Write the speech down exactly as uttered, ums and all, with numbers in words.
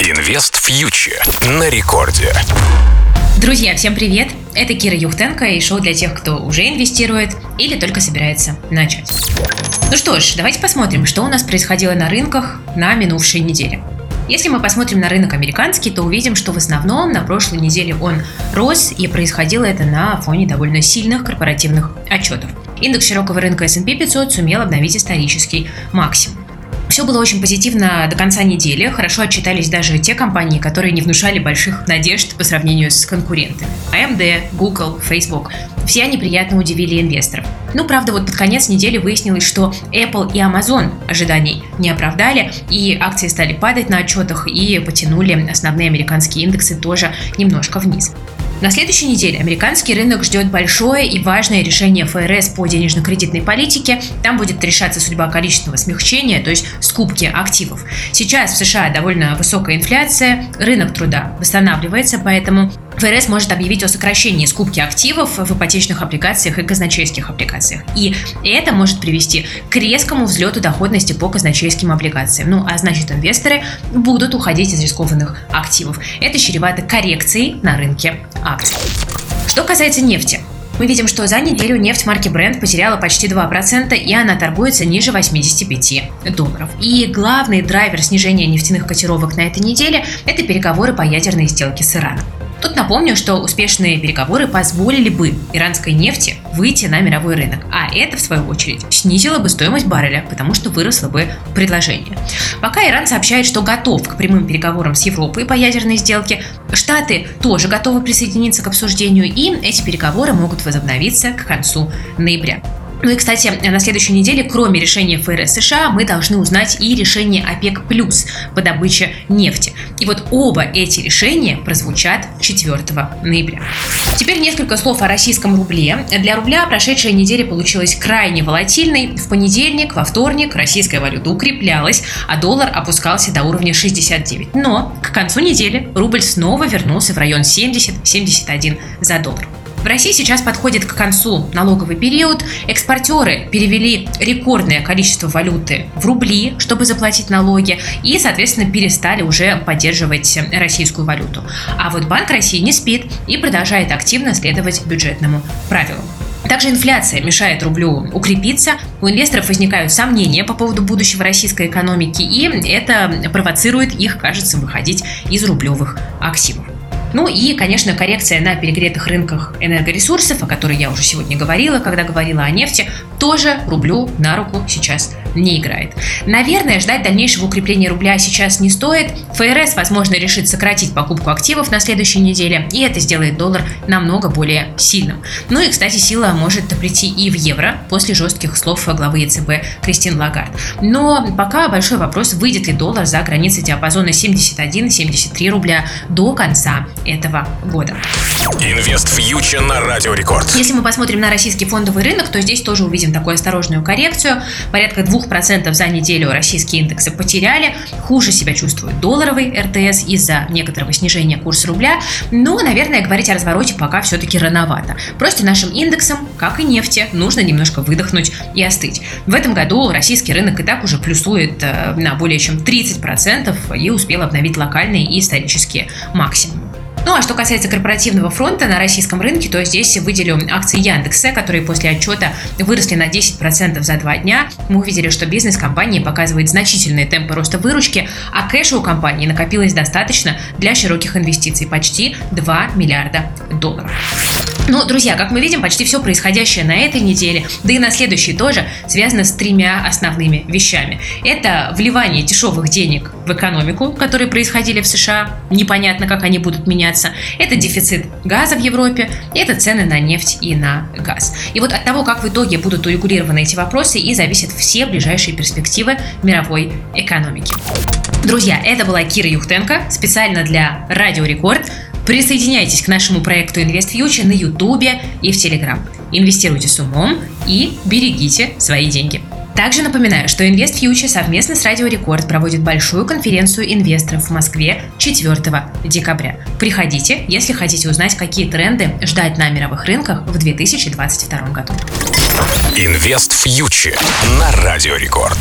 Invest Future на рекорде. Друзья, всем привет! Это Кира Юхтенко и шоу для тех, кто уже инвестирует или только собирается начать. Ну что ж, давайте посмотрим, что у нас происходило на рынках на минувшей неделе. Если мы посмотрим на рынок американский, то увидим, что в основном на прошлой неделе он рос, и происходило это на фоне довольно сильных корпоративных отчетов. Индекс широкого рынка эс энд пи пятьсот сумел обновить исторический максимум. Все было очень позитивно до конца недели, хорошо отчитались даже те компании, которые не внушали больших надежд по сравнению с конкурентами. эй эм ди, Google, Facebook – все они приятно удивили инвесторов. Ну, правда, вот под конец недели выяснилось, что Apple и Amazon ожиданий не оправдали, и акции стали падать на отчетах, и потянули основные американские индексы тоже немножко вниз. На следующей неделе американский рынок ждет большое и важное решение эф эр эс по денежно-кредитной политике. Там будет решаться судьба количественного смягчения, то есть скупки активов. Сейчас в США довольно высокая инфляция, рынок труда восстанавливается, поэтому эф эр эс может объявить о сокращении скупки активов в ипотечных облигациях и казначейских облигациях. И это может привести к резкому взлету доходности по казначейским облигациям. Ну, а значит, инвесторы будут уходить из рискованных активов. Это чревато коррекцией на рынке акций. Что касается нефти. Мы видим, что за неделю нефть марки Brent потеряла почти два процента, и она торгуется ниже восемьдесят пять долларов. И главный драйвер снижения нефтяных котировок на этой неделе – это переговоры по ядерной сделке с Ираном. Тут напомню, что успешные переговоры позволили бы иранской нефти выйти на мировой рынок, а это, в свою очередь, снизило бы стоимость барреля, потому что выросло бы предложение. Пока Иран сообщает, что готов к прямым переговорам с Европой по ядерной сделке, Штаты тоже готовы присоединиться к обсуждению, и эти переговоры могут возобновиться к концу ноября. Ну и, кстати, на следующей неделе, кроме решения эф эр эс США, мы должны узнать и решение ОПЕК+ по добыче нефти. И вот оба эти решения прозвучат четвёртого ноября. Теперь несколько слов о российском рубле. Для рубля прошедшая неделя получилась крайне волатильной. В понедельник, во вторник российская валюта укреплялась, а доллар опускался до уровня шестьдесят девять. Но к концу недели рубль снова вернулся в район семьдесят - семьдесят один за доллар. В России сейчас подходит к концу налоговый период. Экспортеры перевели рекордное количество валюты в рубли, чтобы заплатить налоги, и, соответственно, перестали уже поддерживать российскую валюту. А вот Банк России не спит и продолжает активно следовать бюджетному правилу. Также инфляция мешает рублю укрепиться, у инвесторов возникают сомнения по поводу будущего российской экономики, и это провоцирует их, кажется, выходить из рублевых активов. Ну и, конечно, коррекция на перегретых рынках энергоресурсов, о которой я уже сегодня говорила, когда говорила о нефти, тоже рублю на руку сейчас не играет. Наверное, ждать дальнейшего укрепления рубля сейчас не стоит. эф эр эс, возможно, решит сократить покупку активов на следующей неделе, и это сделает доллар намного более сильным. Ну и, кстати, сила может прийти и в евро после жестких слов главы е цэ бэ Кристин Лагард. Но пока большой вопрос, выйдет ли доллар за границы диапазона семьдесят один - семьдесят три рубля до конца этого года. Инвест Фьючер на Радио Рекорд. Если мы посмотрим на российский фондовый рынок, то здесь тоже увидим такую осторожную коррекцию. Порядка два процента за неделю российские индексы потеряли. Хуже себя чувствует долларовый эр тэ эс из-за некоторого снижения курса рубля. Но, наверное, говорить о развороте пока все-таки рановато. Просто нашим индексам, как и нефти, нужно немножко выдохнуть и остыть. В этом году российский рынок и так уже плюсует на более чем тридцать процентов и успел обновить локальные и исторические максимумы. Ну а что касается корпоративного фронта на российском рынке, то здесь выделю акции Яндекса, которые после отчета выросли на десять процентов за два дня. Мы увидели, что бизнес компании показывает значительные темпы роста выручки, а кэша у компании накопилось достаточно для широких инвестиций – почти два миллиарда долларов. Ну, друзья, как мы видим, почти все происходящее на этой неделе, да и на следующей тоже, связано с тремя основными вещами. Это вливание дешевых денег в экономику, которые происходили в США, непонятно, как они будут меняться. Это дефицит газа в Европе, это цены на нефть и на газ. И вот от того, как в итоге будут урегулированы эти вопросы, и зависят все ближайшие перспективы мировой экономики. Друзья, это была Кира Юхтенко, специально для Радио Рекорд. Присоединяйтесь к нашему проекту Invest Future на Ютубе и в Телеграм. Инвестируйте с умом и берегите свои деньги. Также напоминаю, что Invest Future совместно с Радио Рекорд проводит большую конференцию инвесторов в Москве четвёртого декабря. Приходите, если хотите узнать, какие тренды ждать на мировых рынках в две тысячи двадцать втором году. Invest Future на Радио Рекорд.